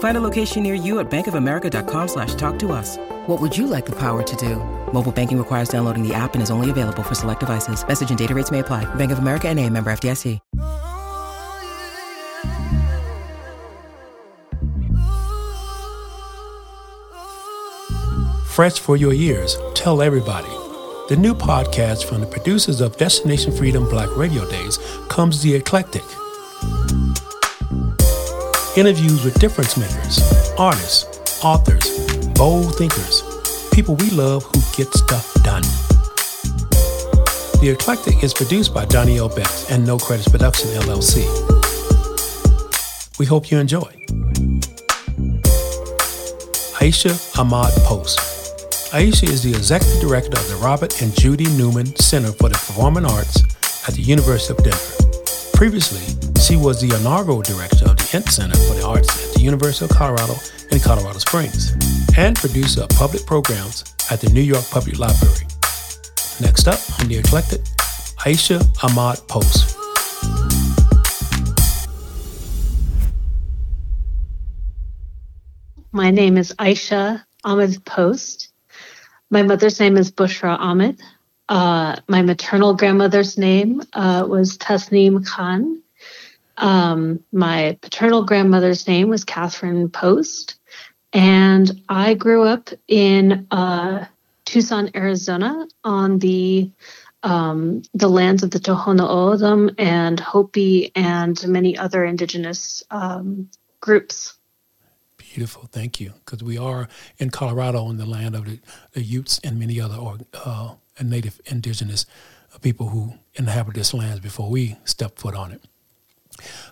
Find a location near you at bankofamerica.com/talktous. What would you like the power to do? Mobile banking requires downloading the app and is only available for select devices. Message and data rates may apply. Bank of America NA, member FDIC. Fresh for your ears, tell everybody. The new podcast from the producers of Destination Freedom Black Radio Days comes The Eclectic. Interviews with difference makers, artists, authors, bold thinkers, people we love who get stuff done. The Eclectic is produced by Donnie L. Betts and No Credits Production, LLC. We hope you enjoy. Aisha Ahmad Post. Aisha is the executive director of the Robert and Judy Newman Center for the Performing Arts at the University of Denver. Previously, she was the inaugural director of the Kent Center for the Arts at the University of Colorado in Colorado Springs, and producer of public programs at the New York Public Library. Next up on The Eclectic, Aisha Ahmad Post. My name is Aisha Ahmad Post. My mother's name is Bushra Ahmad. My maternal grandmother's name was Tasneem Khan. My paternal grandmother's name was Catherine Post. And I grew up in Tucson, Arizona, on the lands of the Tohono O'odham and Hopi and many other indigenous groups. Beautiful. Thank you. Because we are in Colorado in the land of the Utes and many other native indigenous people who inhabit this land before we step foot on it.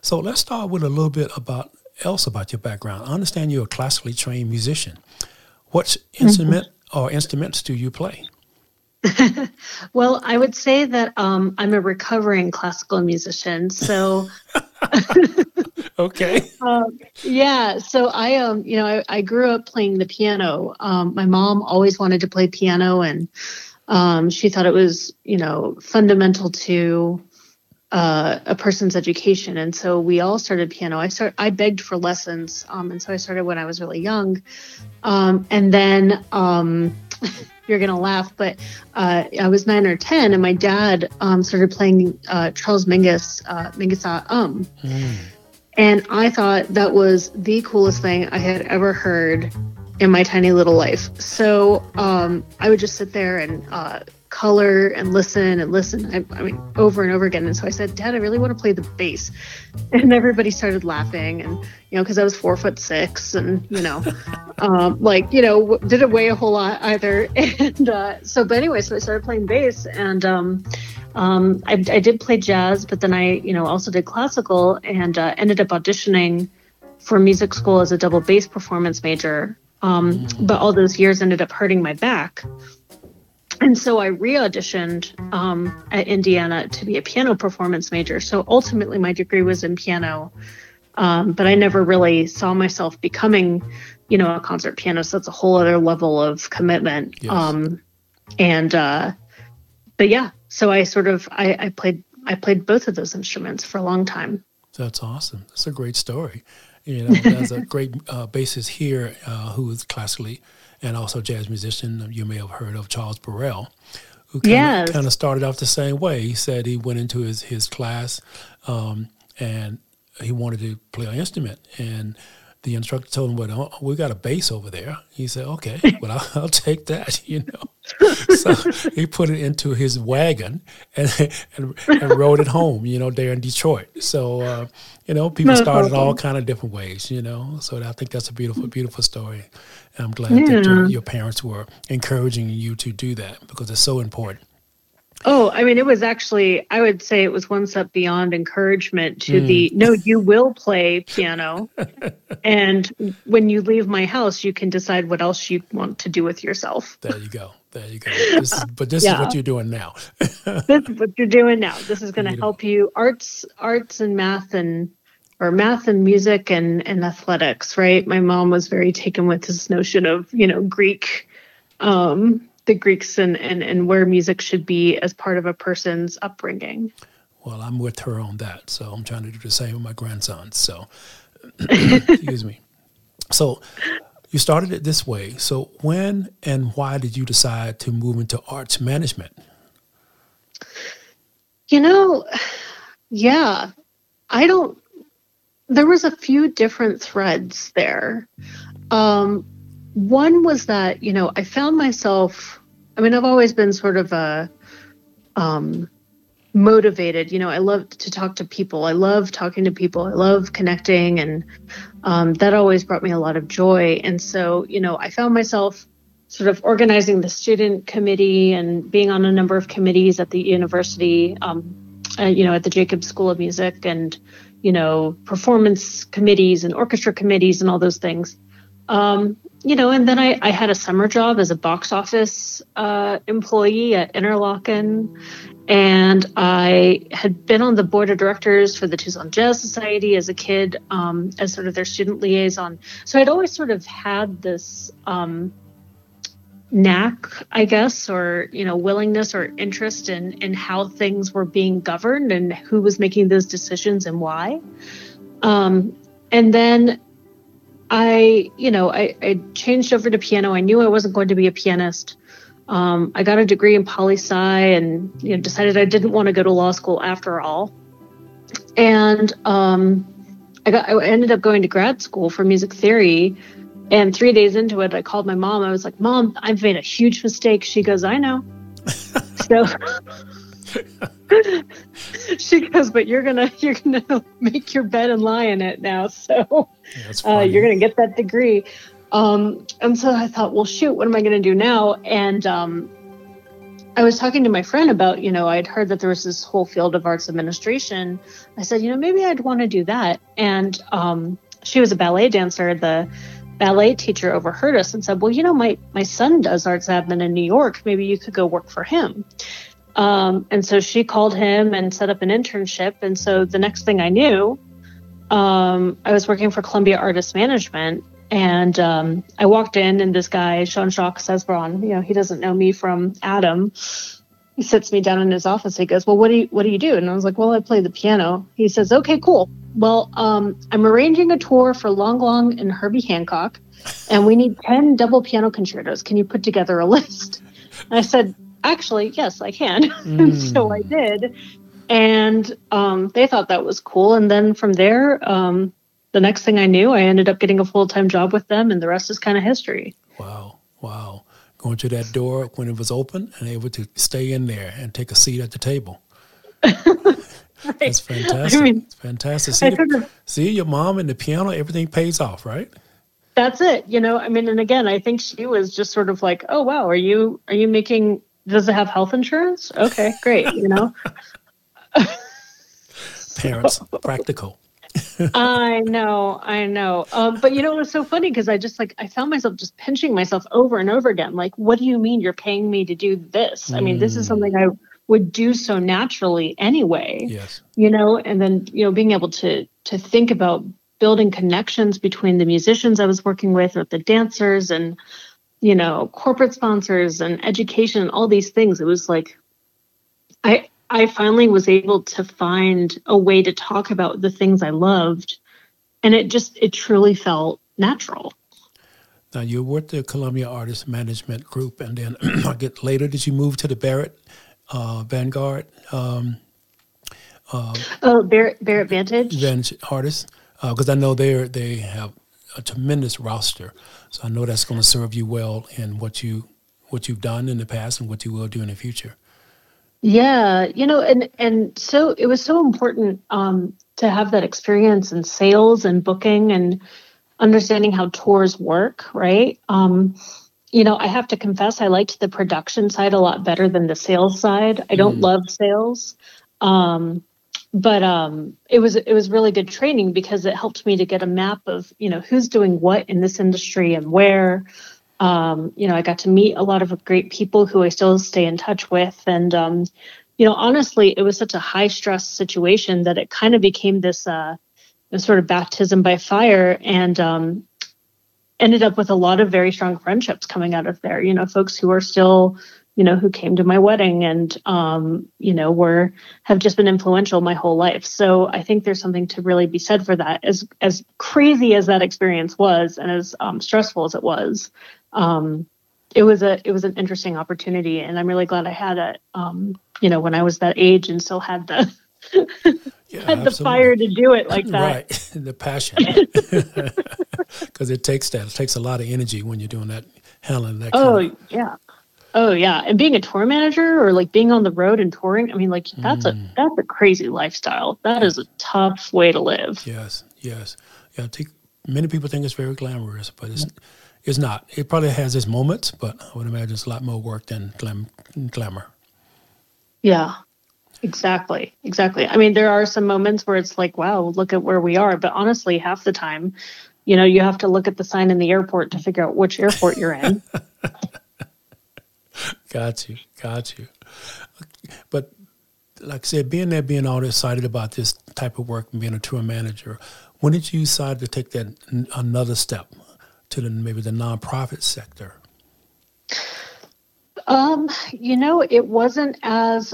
So let's start with a little bit about your background. I understand you're a classically trained musician. What instrument or instruments do you play? Well, I would say that I'm a recovering classical musician. So... Okay. So I grew up playing the piano. My mom always wanted to play piano, and she thought it was, fundamental to a person's education. And so we all started piano. I begged for lessons, and so I started when I was really young. And then you're going to laugh, but I was 9 or 10, and my dad started playing Charles Mingus, Mingus Ah. And I thought that was the coolest thing I had ever heard in my tiny little life. So I would just sit there and color and listen. I mean, over and over again. And so I said, Dad, I really want to play the bass. And everybody started laughing. And, because I was 4'6", and, didn't weigh a whole lot either. And so I started playing bass, and I did play jazz, but then I, also did classical, and ended up auditioning for music school as a double bass performance major. But all those years ended up hurting my back. And so I re-auditioned at Indiana to be a piano performance major. So ultimately my degree was in piano, but I never really saw myself becoming, a concert pianist. That's a whole other level of commitment. Yes. So I played both of those instruments for a long time. That's awesome. That's a great story. There's a great bassist here who is classically and also jazz musician. You may have heard of Charles Burrell, who kind of started off the same way. He said he went into his class and he wanted to play an instrument. And the instructor told him, well, we got a bass over there. He said, okay, well, I'll take that, you know. So he put it into his wagon and rode it home, you know, there in Detroit. So, you know, people started all kind of different ways, you know. So I think that's a beautiful, beautiful story. And I'm glad that your parents were encouraging you to do that because it's so important. Oh, I mean, it was actually, I would say it was one step beyond encouragement to the, no, you will play piano. And when you leave my house, you can decide what else you want to do with yourself. There you go. There you go. This is what you're doing now. This is what you're doing now. This is going to help you. Arts and math math and music and athletics, right? My mom was very taken with this notion of, you know, Greek, the Greeks and where music should be as part of a person's upbringing. Well, I'm with her on that. So I'm trying to do the same with my grandson. So, excuse me. So you started it this way. So when and why did you decide to move into arts management? You know, yeah, there was a few different threads there. One was that, you know, I found myself, I mean, I've always been sort of motivated, you know, I love to talk to people. I love talking to people. I love connecting. And that always brought me a lot of joy. And so, you know, I found myself sort of organizing the student committee and being on a number of committees at the university, you know, at the Jacobs School of Music and, you know, performance committees and orchestra committees and all those things. You know, and then I had a summer job as a box office employee at Interlochen, and I had been on the board of directors for the Tucson Jazz Society as a kid, as sort of their student liaison. So I'd always sort of had this knack, I guess, or, you know, willingness or interest in how things were being governed and who was making those decisions and why. And then I changed over to piano. I knew I wasn't going to be a pianist. I got a degree in poli-sci and, you know, decided I didn't want to go to law school after all. And I ended up going to grad school for music theory. And 3 days into it, I called my mom. I was like, Mom, I've made a huge mistake. She goes, I know. So she goes, but you're gonna make your bed and lie in it now. So you're gonna get that degree. And so I thought, well, shoot, what am I gonna do now? And I was talking to my friend about, you know, I'd heard that there was this whole field of arts administration. I said, you know, maybe I'd want to do that. And she was a ballet dancer. The ballet teacher overheard us and said, well, you know, my son does arts admin in New York. Maybe you could go work for him. And so she called him and set up an internship. And so the next thing I knew, I was working for Columbia Artist Management. And I walked in and this guy, Jean-Jacques Cesbron, you know, he doesn't know me from Adam. He sits me down in his office. He goes, well, what do you do? And I was like, well, I play the piano. He says, okay, cool. Well, I'm arranging a tour for Long Long and Herbie Hancock. And we need 10 double piano concertos. Can you put together a list? And I said, actually, yes, I can. And so I did. And they thought that was cool. And then from there, the next thing I knew, I ended up getting a full-time job with them. And the rest is kind of history. Wow. Going to that door when it was open and able to stay in there and take a seat at the table. Right. That's fantastic. I mean, it's fantastic. See your mom and the piano, everything pays off, right? That's it. You know, I mean, and again, I think she was just sort of like, oh, wow, are you making... Does it have health insurance? Okay, great. You know, parents practical. I know. But you know, it was so funny because I found myself just pinching myself over and over again. Like, what do you mean you're paying me to do this? I mean, this is something I would do so naturally anyway. Yes. You know, and then, you know, being able to think about building connections between the musicians I was working with the dancers and, you know, corporate sponsors and education and all these things. It was like, I finally was able to find a way to talk about the things I loved. And it truly felt natural. Now you were with the Columbia Artist Management Group. And then later, did you move to the Barrett Vanguard? Barrett Vantage? Vantage Artists. Because I know they have a tremendous roster. So I know that's going to serve you well in what you've done in the past and what you will do in the future. Yeah, and so it was so important to have that experience in sales and booking and understanding how tours work, right? I have to confess, I liked the production side a lot better than the sales side. I don't love sales, but it was really good training because it helped me to get a map of, who's doing what in this industry and where. I got to meet a lot of great people who I still stay in touch with. And, honestly, it was such a high stress situation that it kind of became this sort of baptism by fire, and ended up with a lot of very strong friendships coming out of there. Folks who are still, who came to my wedding and, have just been influential my whole life. So I think there's something to really be said for that. As crazy as that experience was and as stressful as it was, it was an interesting opportunity, and I'm really glad I had it, when I was that age and still had the the fire to do it like that. Right, the passion. Because it takes a lot of energy when you're doing that, handling that. Oh yeah, and being a tour manager or like being on the road and touring, I mean, like that's a crazy lifestyle. That is a tough way to live. Yes. Yeah, I think many people think it's very glamorous, but it's not. It probably has its moments, but I would imagine it's a lot more work than glamour. Yeah, exactly. I mean, there are some moments where it's like, wow, look at where we are. But honestly, half the time, you have to look at the sign in the airport to figure out which airport you're in. Got you. But like I said, being all excited about this type of work and being a tour manager, when did you decide to take that another step to maybe the nonprofit sector? It wasn't as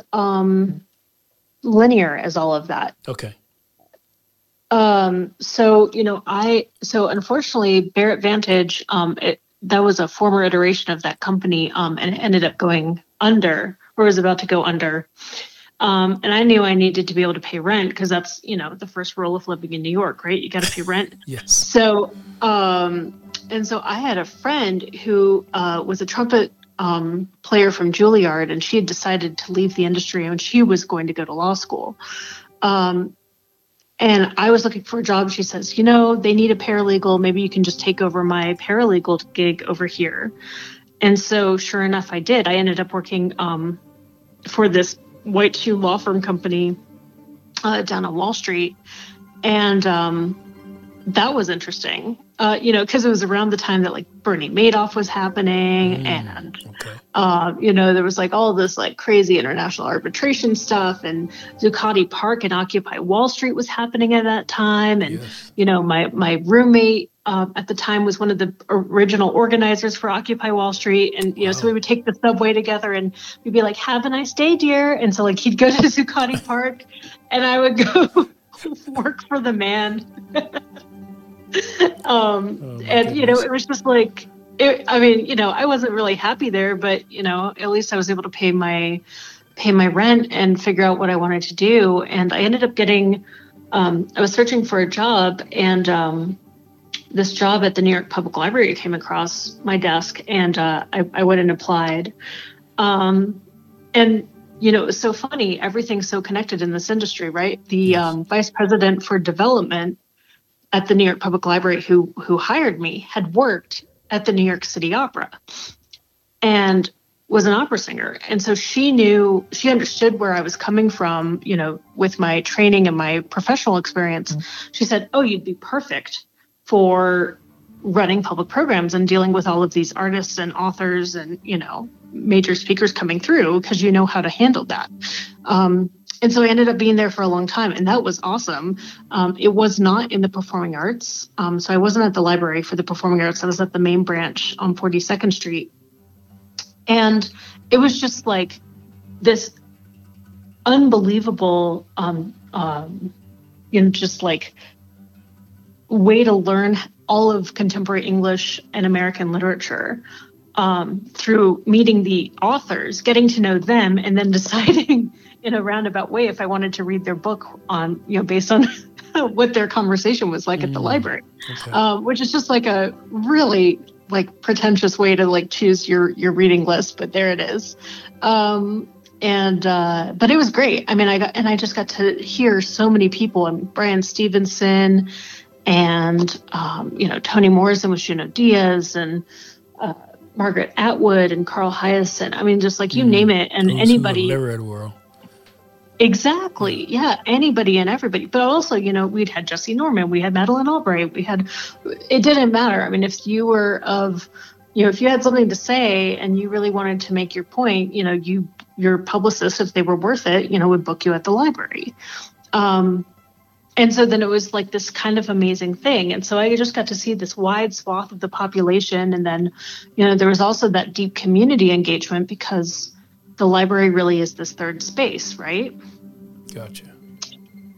linear as all of that. Okay. So unfortunately, Barrett Vantage, that was a former iteration of that company, and it ended up going under, or was about to go under. And I knew I needed to be able to pay rent because that's, the first rule of living in New York, right? You got to pay rent. Yes. So, and so I had a friend who was a trumpet player from Juilliard, and she had decided to leave the industry and she was going to go to law school. And I was looking for a job. She says, they need a paralegal. Maybe you can just take over my paralegal gig over here. And so sure enough, I did. I ended up working for this white shoe law firm company down on Wall Street. And that was interesting, because it was around the time that like Bernie Madoff was happening. There was like all this like crazy international arbitration stuff, and Zuccotti Park and Occupy Wall Street was happening at that time. And, my roommate at the time was one of the original organizers for Occupy Wall Street. And, so we would take the subway together and we'd be like, have a nice day, dear. And so like, he'd go to Zuccotti Park and I would go work for the man. It was just like, I wasn't really happy there, but, at least I was able to pay my rent and figure out what I wanted to do. And I ended up getting, I was searching for a job, and this job at the New York Public Library came across my desk, and I went and applied. It was so funny. Everything's so connected in this industry, right? The vice president for development at the New York Public Library who hired me had worked at the New York City Opera and was an opera singer. And so she understood where I was coming from, with my training and my professional experience. Mm-hmm. She said, oh, you'd be perfect for running public programs and dealing with all of these artists and authors and, major speakers coming through, because you know how to handle that. And so I ended up being there for a long time, and that was awesome. It was not in the performing arts. So I wasn't at the library for the performing arts. I was at the main branch on 42nd Street. And it was just like this unbelievable, just like way to learn all of contemporary English and American literature. Through meeting the authors, getting to know them, and then deciding in a roundabout way if I wanted to read their book on, based on what their conversation was like at the library, which is just like a really like pretentious way to like choose your reading list. But there it is. But it was great. I mean, I just got to hear so many people, and Brian Stevenson and, Toni Morrison with Juno Diaz and, Margaret Atwood and Carl Hyacin. I mean, just like you name it, and anybody. The literary world. Exactly. Yeah. Anybody and everybody. But also, we'd had Jesse Norman, we had Madeleine Albright, it didn't matter. I mean, if you were if you had something to say and you really wanted to make your point, your publicist, if they were worth it, would book you at the library. And so then it was like this kind of amazing thing. And so I just got to see this wide swath of the population. And then, there was also that deep community engagement because the library really is this third space, right? Gotcha.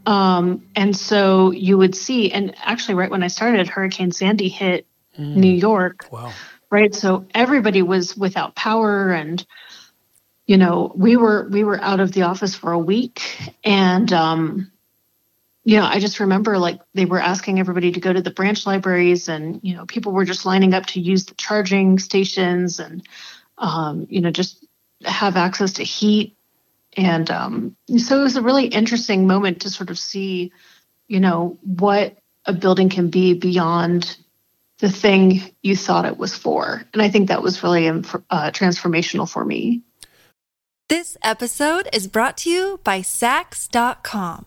And so you would see, and actually right when I started, Hurricane Sandy hit New York. Wow. Right. So everybody was without power and, we were out of the office for a week and, I just remember like they were asking everybody to go to the branch libraries and, people were just lining up to use the charging stations and, just have access to heat. And so it was a really interesting moment to sort of see, what a building can be beyond the thing you thought it was for. And I think that was really transformational for me. This episode is brought to you by Saks.com.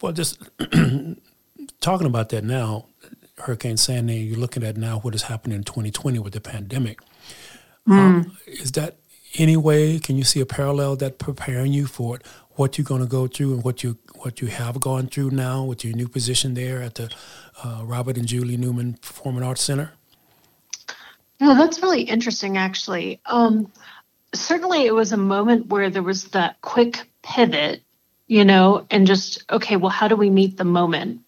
Well, just talking about that now, Hurricane Sandy, you're looking at now what has happened in 2020 with the pandemic. Is that any way, can you see a parallel that preparing you for what you're going to go through and what you have gone through now with your new position there at the Robert and Judy Newman Performing Arts Center? No, that's really interesting, actually. Certainly it was a moment where there was that quick pivot, and just, okay, well, how do we meet the moment?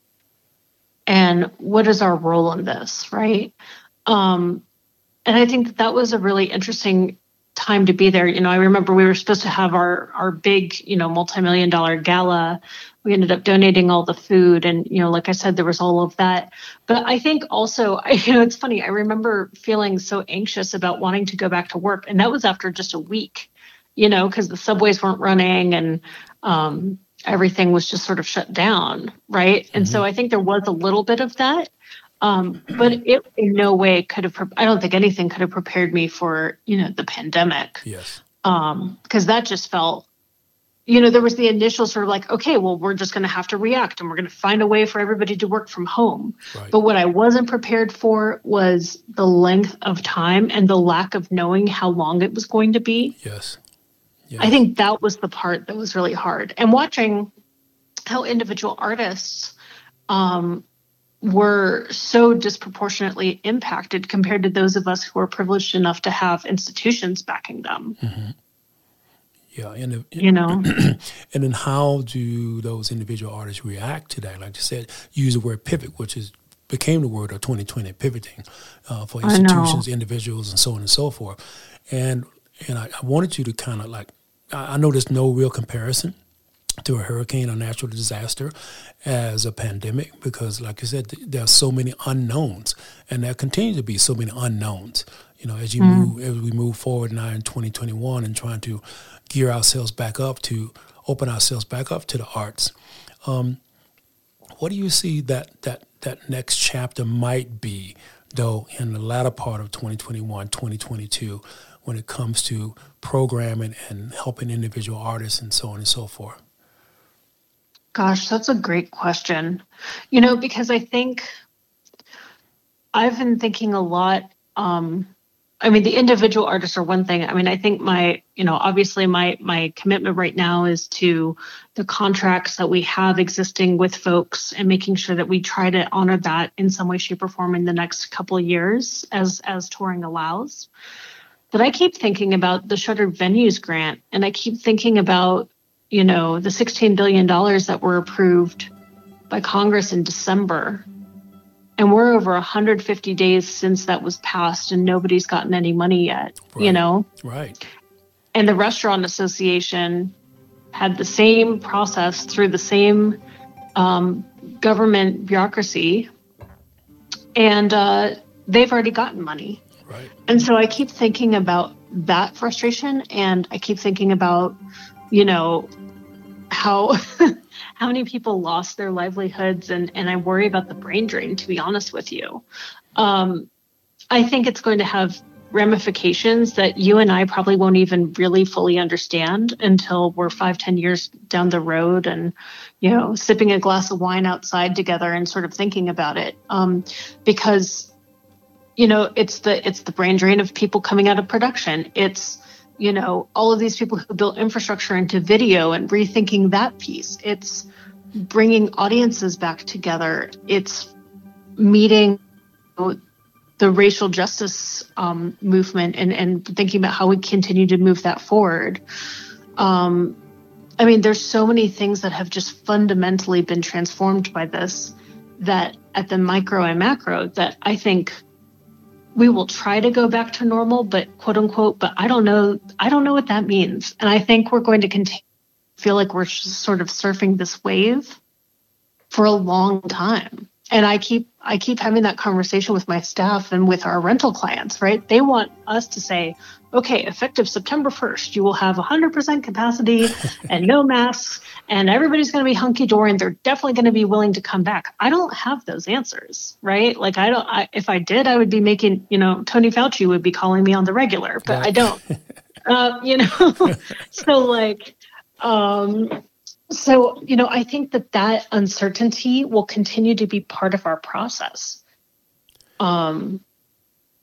And what is our role in this, right? And I think that was a really interesting time to be there. I remember we were supposed to have our big, multi-million-dollar gala. We ended up donating all the food. And, like I said, there was all of that. But I think also, it's funny, I remember feeling so anxious about wanting to go back to work. And that was after just a week, because the subways weren't running and everything was just sort of shut down, right? And so I think there was a little bit of that, but it in no way could have, I don't think anything could have prepared me for, the pandemic. Yes. Because that just felt, there was the initial sort of like, okay, well, we're just going to have to react and we're going to find a way for everybody to work from home. Right. But what I wasn't prepared for was the length of time and the lack of knowing how long it was going to be. Yes. Yeah. I think that was the part that was really hard. And watching how individual artists were so disproportionately impacted compared to those of us who were privileged enough to have institutions backing them. Mm-hmm. Yeah. And and then how do those individual artists react to that? Like you said, you use the word pivot, which became the word of 2020, pivoting for institutions, individuals, and so on and so forth. And I wanted you to kind of like, I know there's no real comparison to a hurricane or natural disaster as a pandemic because, like I said, there are so many unknowns, and there continue to be so many unknowns, as you move forward now in 2021 and trying to gear ourselves back up to open ourselves back up to the arts. What do you see that next chapter might be though, in the latter part of 2021, 2022, when it comes to programming and helping individual artists and so on and so forth? Gosh, that's a great question. You know, because I think I've been thinking a lot. I mean, the individual artists are one thing. I mean, I think my commitment right now is to the contracts that we have existing with folks and making sure that we try to honor that in some way, shape, or form in the next couple of years as touring allows. But I keep thinking about the Shuttered Venues Grant, and I keep thinking about, you know, the $16 billion that were approved by Congress in December. And we're over 150 days since that was passed, and nobody's gotten any money yet, right. You know? Right. And the Restaurant Association had the same process through the same government bureaucracy, and they've already gotten money. Right. And so I keep thinking about that frustration, and I keep thinking about, you know, how... how many people lost their livelihoods, and I worry about the brain drain, to be honest with you. I think it's going to have ramifications that you and I probably won't even really fully understand until we're 5-10 years down the road and, you know, sipping a glass of wine outside together and sort of thinking about it. Because, you know, it's the brain drain of people coming out of production. It's, you know, all of these people who built infrastructure into video and rethinking that piece. It's bringing audiences back together. It's meeting the racial justice movement and thinking about how we continue to move that forward. I mean, there's so many things that have just fundamentally been transformed by this, that at the micro and macro, that I think we will try to go back to normal, but quote unquote, but I don't know what that means. And I think we're going to continue to feel like we're just sort of surfing this wave for a long time. And I keep having that conversation with my staff and with our rental clients, right? They want us to say, okay, effective September 1st, you will have 100% capacity and no masks, and everybody's going to be hunky-dory, and they're definitely going to be willing to come back. I don't have those answers, right? Like, if I did, I would be making, you know, Tony Fauci would be calling me on the regular, but I don't, you know? So, you know, I think that uncertainty will continue to be part of our process.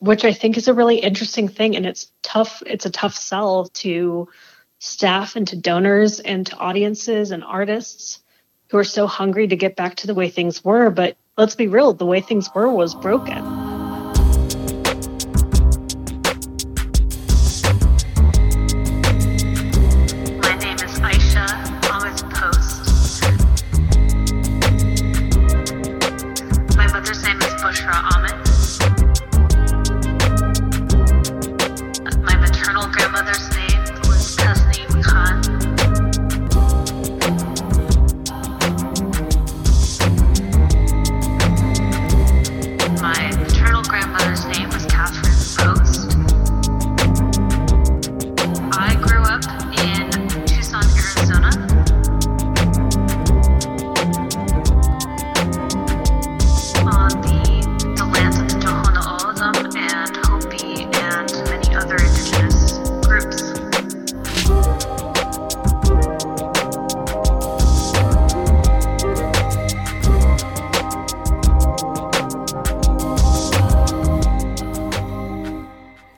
Which I think is a really interesting thing. And it's tough. It's a tough sell to staff and to donors and to audiences and artists who are so hungry to get back to the way things were. But let's be real, the way things were was broken. My name is Aisha Ahmad Post. My mother's name is Bushra Ahmad. Grandmother's name was Tasneem Khan. My paternal grandmother's name was Catherine Post. I grew up in Tucson, Arizona. On the lands of the Tohono O'odham and Hopi and many other indigenous groups.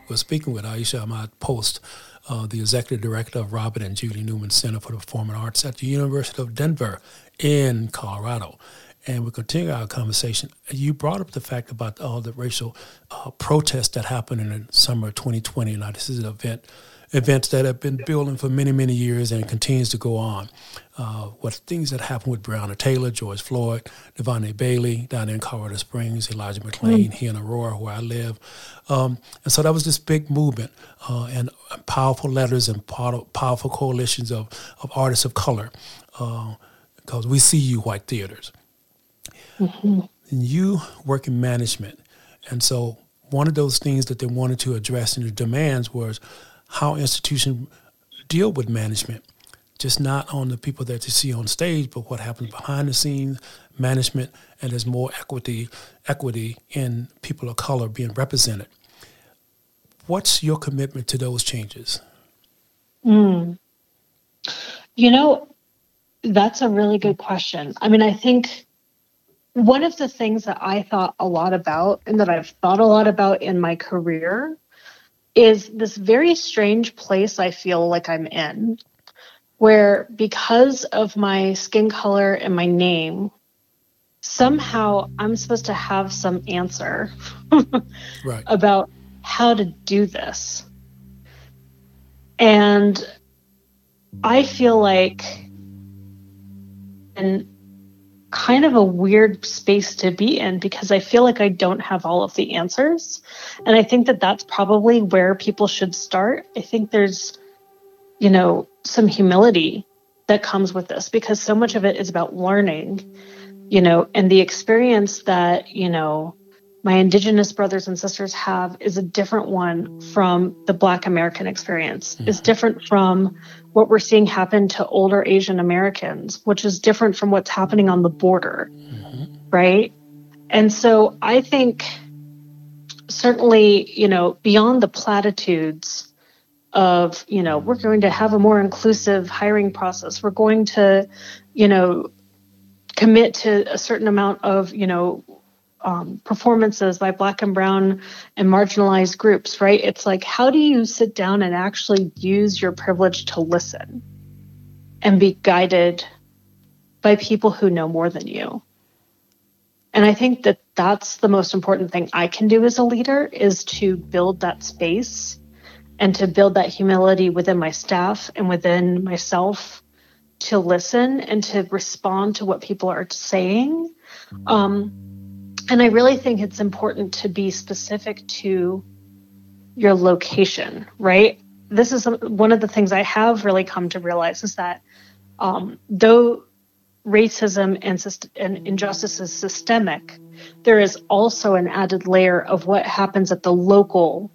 We're speaking with Aisha Ahmad Post, the Executive Director of Robert and Judy Newman Center for the Performing Arts at the University of Denver in Colorado. And we continue our conversation. You brought up the fact about all the racial protests that happened in the summer of 2020. Now, this is an events that have been building for many, many years and continues to go on. What things that happened with Breonna Taylor, George Floyd, Devontae Bailey down in Colorado Springs, Elijah McClain here in Aurora, where I live. And so that was this big movement and powerful letters and powerful coalitions of artists of color, because we see you, white theaters. Mm-hmm. And you work in management. And so one of those things that they wanted to address in the demands was how institutions deal with management. just not on the people that you see on stage, but what happens behind the scenes, management, and there's more equity in people of color being represented. What's your commitment to those changes? You know, that's a really good question. I mean, I think one of the things that I thought a lot about and that I've thought a lot about in my career is this very strange place I feel like I'm in, where because of my skin color and my name, somehow I'm supposed to have some answer right. about how to do this. And I feel like in kind of a weird space to be in, because I feel like I don't have all of the answers. And I think that that's probably where people should start. I think there's, you know, some humility that comes with this, because so much of it is about learning, you know, and the experience that, you know, my Indigenous brothers and sisters have is a different one from the Black American experience, is different from what we're seeing happen to older Asian Americans, which is different from what's happening on the border, right? And so I think certainly, you know, beyond the platitudes of, you know, we're going to have a more inclusive hiring process, we're going to, you know, commit to a certain amount of, you know, performances by Black and Brown and marginalized groups, right? It's like, how do you sit down and actually use your privilege to listen and be guided by people who know more than you? And I think that that's the most important thing I can do as a leader, is to build that space and to build that humility within my staff and within myself to listen and to respond to what people are saying. And I really think it's important to be specific to your location, right? This is one of the things I have really come to realize, is that though racism and injustice is systemic, there is also an added layer of what happens at the local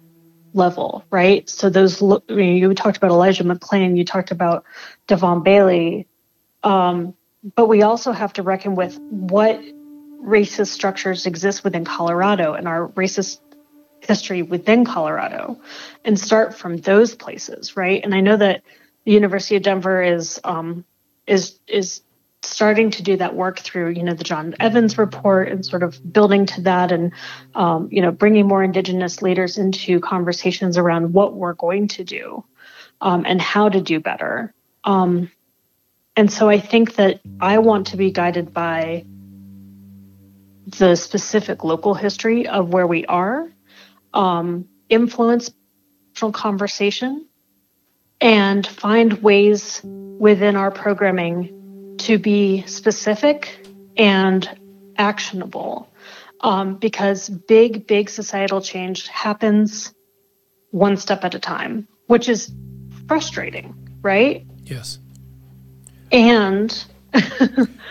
level, right? So those, you talked about Elijah McClain, you talked about Devon Bailey, but we also have to reckon with what racist structures exist within Colorado and our racist history within Colorado, and start from those places, right? And I know that the University of Denver is starting to do that work through, you know, the John Evans report and sort of building to that, and you know, bringing more Indigenous leaders into conversations around what we're going to do and how to do better. And so I think that I want to be guided by the specific local history of where we are, influence conversation, and find ways within our programming to be specific and actionable, because big societal change happens one step at a time, which is frustrating, right? Yes. And,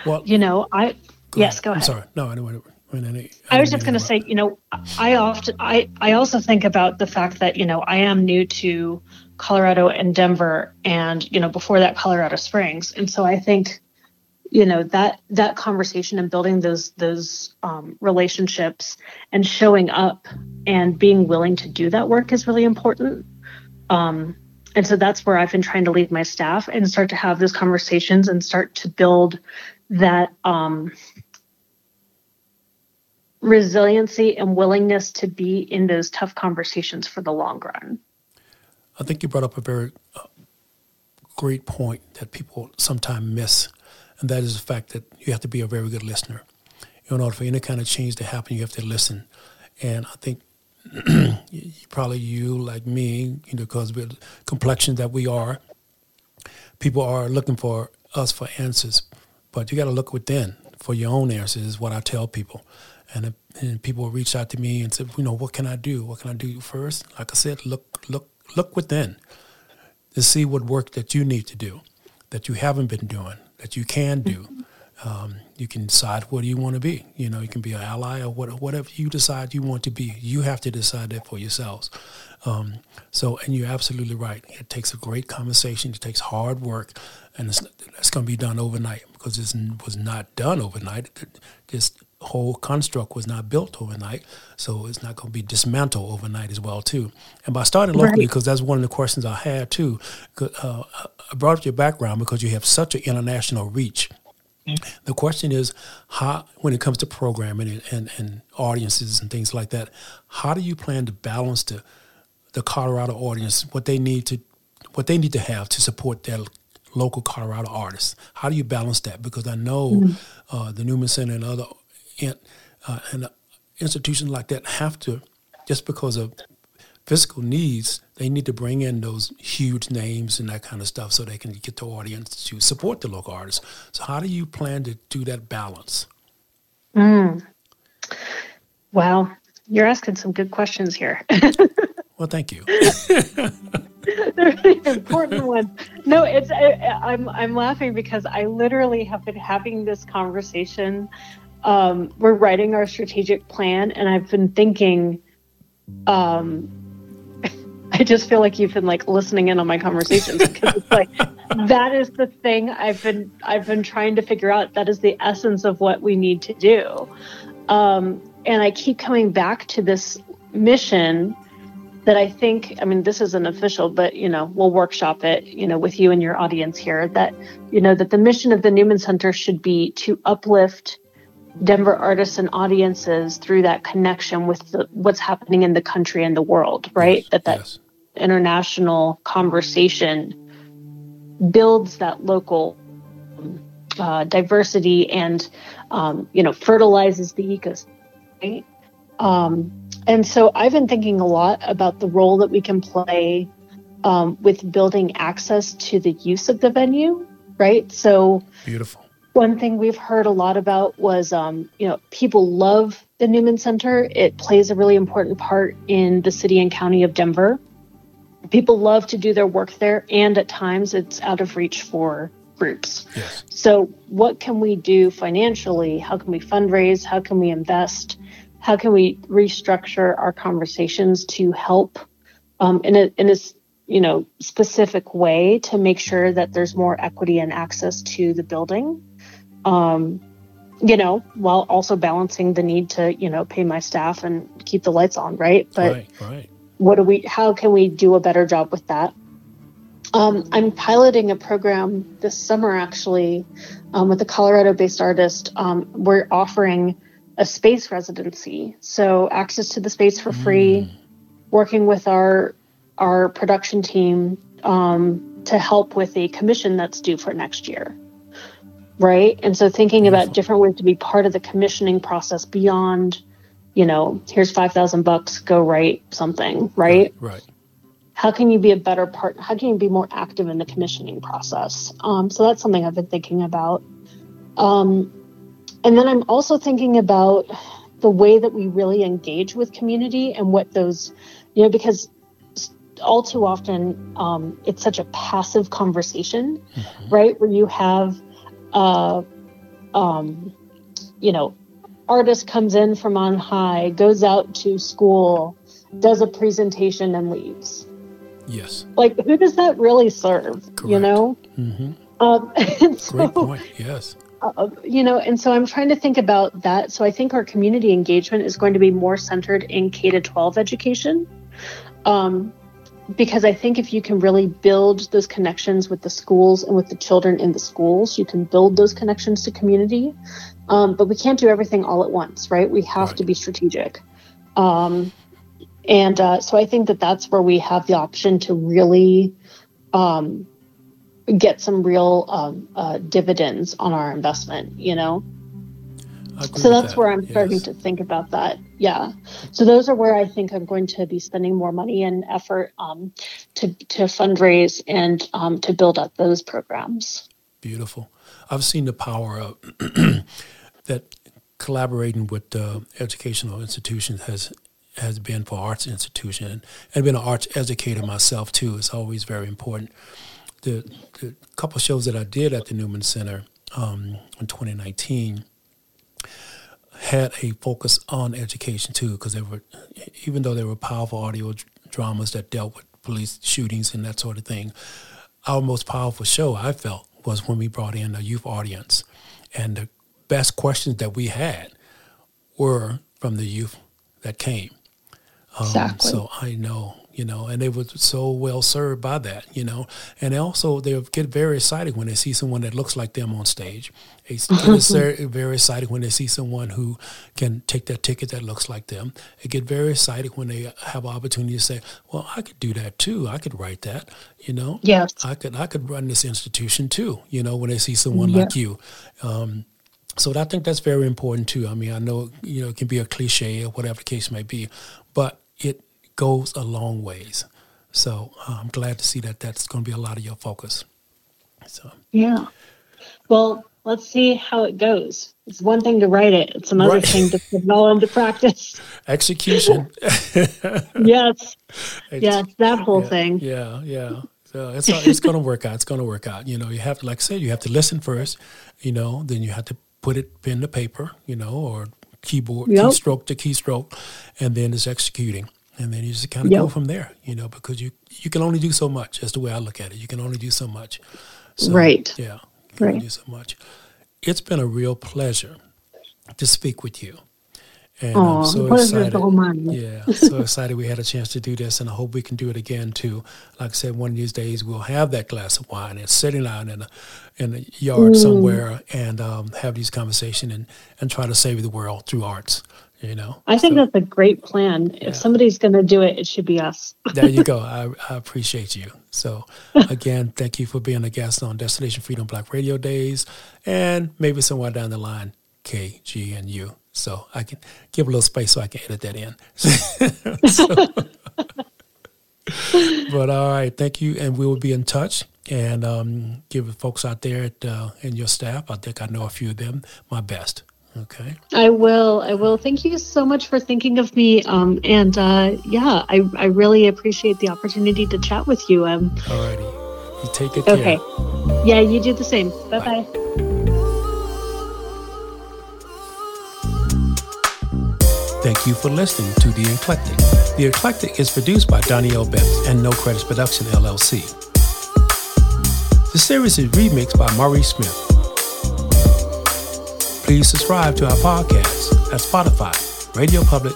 well, you know, yes, go ahead. I'm sorry. No, I was just going to say, you know, I also think about the fact that, you know, I am new to Colorado and Denver, and, you know, before that, Colorado Springs. And so I think, you know, that conversation and building those relationships and showing up and being willing to do that work is really important. And so that's where I've been trying to lead my staff and start to have those conversations and start to build that resiliency and willingness to be in those tough conversations for the long run. I think you brought up a very great point that people sometimes miss, and that is the fact that you have to be a very good listener. In order for any kind of change to happen, you have to listen. And I think probably you, like me, you know, because of the complexion that we are, people are looking for us for answers. But you got to look within for your own answers, is what I tell people. And people reach out to me and say, you know, what can I do? What can I do first? Like I said, look within to see what work that you need to do, that you haven't been doing, that you can do, You can decide what do you want to be. You know, you can be an ally or whatever you decide you want to be. You have to decide that for yourselves. And you're absolutely right. It takes a great conversation. It takes hard work, and it's going to be done overnight because this was not done overnight. This whole construct was not built overnight, so it's not going to be dismantled overnight as well, too. And by starting locally, because that's one of the questions I had, too, I brought up your background because you have such an international reach. The question is, how, when it comes to programming and audiences and things like that, how do you plan to balance the Colorado audience, what they need to have to support their local Colorado artists? How do you balance that? Because I know the Newman Center and other and institutions like that have to, just because of physical needs, they need to bring in those huge names and that kind of stuff so they can get the audience to support the local artists. So how do you plan to do that balance? Well, you're asking some good questions here. Well, thank you. They're really important ones. No, it's I'm laughing because I literally have been having this conversation. We're writing our strategic plan, and I've been thinking. I just feel like you've been like listening in on my conversations because it's like that is the thing I've been trying to figure out. That is the essence of what we need to do, and I keep coming back to this mission. That I think, I mean, this isn't official, but, you know, we'll workshop it, you know, with you and your audience here that, you know, that the mission of the Newman Center should be to uplift Denver artists and audiences through that connection with what's happening in the country and the world, right? Yes, that international conversation builds that local diversity and, you know, fertilizes the ecosystem, right? And so I've been thinking a lot about the role that we can play with building access to the use of the venue, right? So beautiful. One thing we've heard a lot about was, you know, people love the Newman Center. It plays a really important part in the city and county of Denver. People love to do their work there, and at times it's out of reach for groups. Yes. So what can we do financially? How can we fundraise? How can we invest? How can we restructure our conversations to help in a you know, specific way to make sure that there's more equity and access to the building, you know, while also balancing the need to, you know, pay my staff and keep the lights on, right? But right. How can we do a better job with that? I'm piloting a program this summer, actually, with a Colorado-based artist. We're offering a space residency, so access to the space for free, working with our production team to help with a commission that's due for next year, right? And so thinking about different ways to be part of the commissioning process beyond, you know, here's $5,000, go write something, right? Right. How can you be a better part? How can you be more active in the commissioning process? So that's something I've been thinking about. And then I'm also thinking about the way that we really engage with community and what those, you know, because all too often it's such a passive conversation, right? Where you have, you know, artist comes in from on high, goes out to school, does a presentation and leaves. Yes. Like, who does that really serve? Correct. You know? Great point. Yes. You know, and so I'm trying to think about that. So I think our community engagement is going to be more centered in K-12 education, because I think if you can really build those connections with the schools and with the children in the schools, you can build those connections to community. But we can't do everything all at once, right? We have to be strategic. So I think that that's where we have the option to really get some real dividends on our investment, you know? So that's where I'm starting to think about that. Yeah. So those are where I think I'm going to be spending more money and effort to fundraise and to build up those programs. Beautiful. I've seen the power of that collaborating with educational institutions has been for arts institution, and been an arts educator myself too. It's always very important. The couple shows that I did at the Newman Center in 2019 had a focus on education too, because they were, even though they were powerful audio dramas that dealt with police shootings and that sort of thing, our most powerful show, I felt, was when we brought in a youth audience. And the best questions that we had were from the youth that came. Exactly. So I know, and they were so well served by that, And also, they get very excited when they see someone that looks like them on stage. They get very excited when they see someone who can take that ticket that looks like them. They get very excited when they have an opportunity to say, well, I could do that too. I could write that, Yes. I could run this institution too, when they see someone like you. So I think that's very important too. I mean, I know, it can be a cliche or whatever the case may be, but it goes a long ways. So I'm glad to see that that's going to be a lot of your focus. So yeah. Well, let's see how it goes. It's one thing to write it. It's another thing to know and to practice. Execution. Yes. Yes, that whole thing. Yeah, yeah. So it's going to work out. It's going to work out. You have to, like I said, you have to listen first, then you have to put it pen to paper, or keyboard, keystroke to keystroke, and then it's executing. And then you just kind of go from there, because you can only do so much. That's the way I look at it. You can only do so much. So, right. Yeah. Thank you so much. It's been a real pleasure to speak with you. And I'm so excited. So excited we had a chance to do this, and I hope we can do it again too. Like I said, one of these days we'll have that glass of wine and sitting out in a yard somewhere and have these conversations and try to save the world through arts. I think that's a great plan. If somebody's going to do it, it should be us. There you go. I appreciate you. So again, thank you for being a guest on Destination Freedom Black Radio Days, and maybe somewhere down the line, KGNU. So I can give a little space so I can edit that in. But all right, thank you. And we will be in touch. And give the folks out there and your staff, I think I know a few of them, my best. Okay. I will. Thank you so much for thinking of me. I really appreciate the opportunity to chat with you. Alrighty. You take it. Okay. Care. Yeah, you do the same. Bye-bye. Thank you for listening to The Eclectic. The Eclectic is produced by Donnie L. Betts and No Credits Production, LLC. The series is remixed by Maurice Smith. Please subscribe to our podcast at Spotify, Radio Public,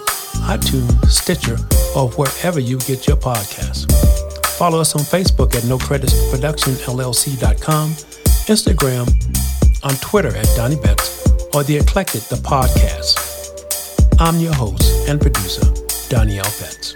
iTunes, Stitcher, or wherever you get your podcasts. Follow us on Facebook at NoCreditsProductionLLC.com, Instagram, on Twitter at Donnie Betts, or The Eclectic, the podcast. I'm your host and producer, Donnie L. Betts.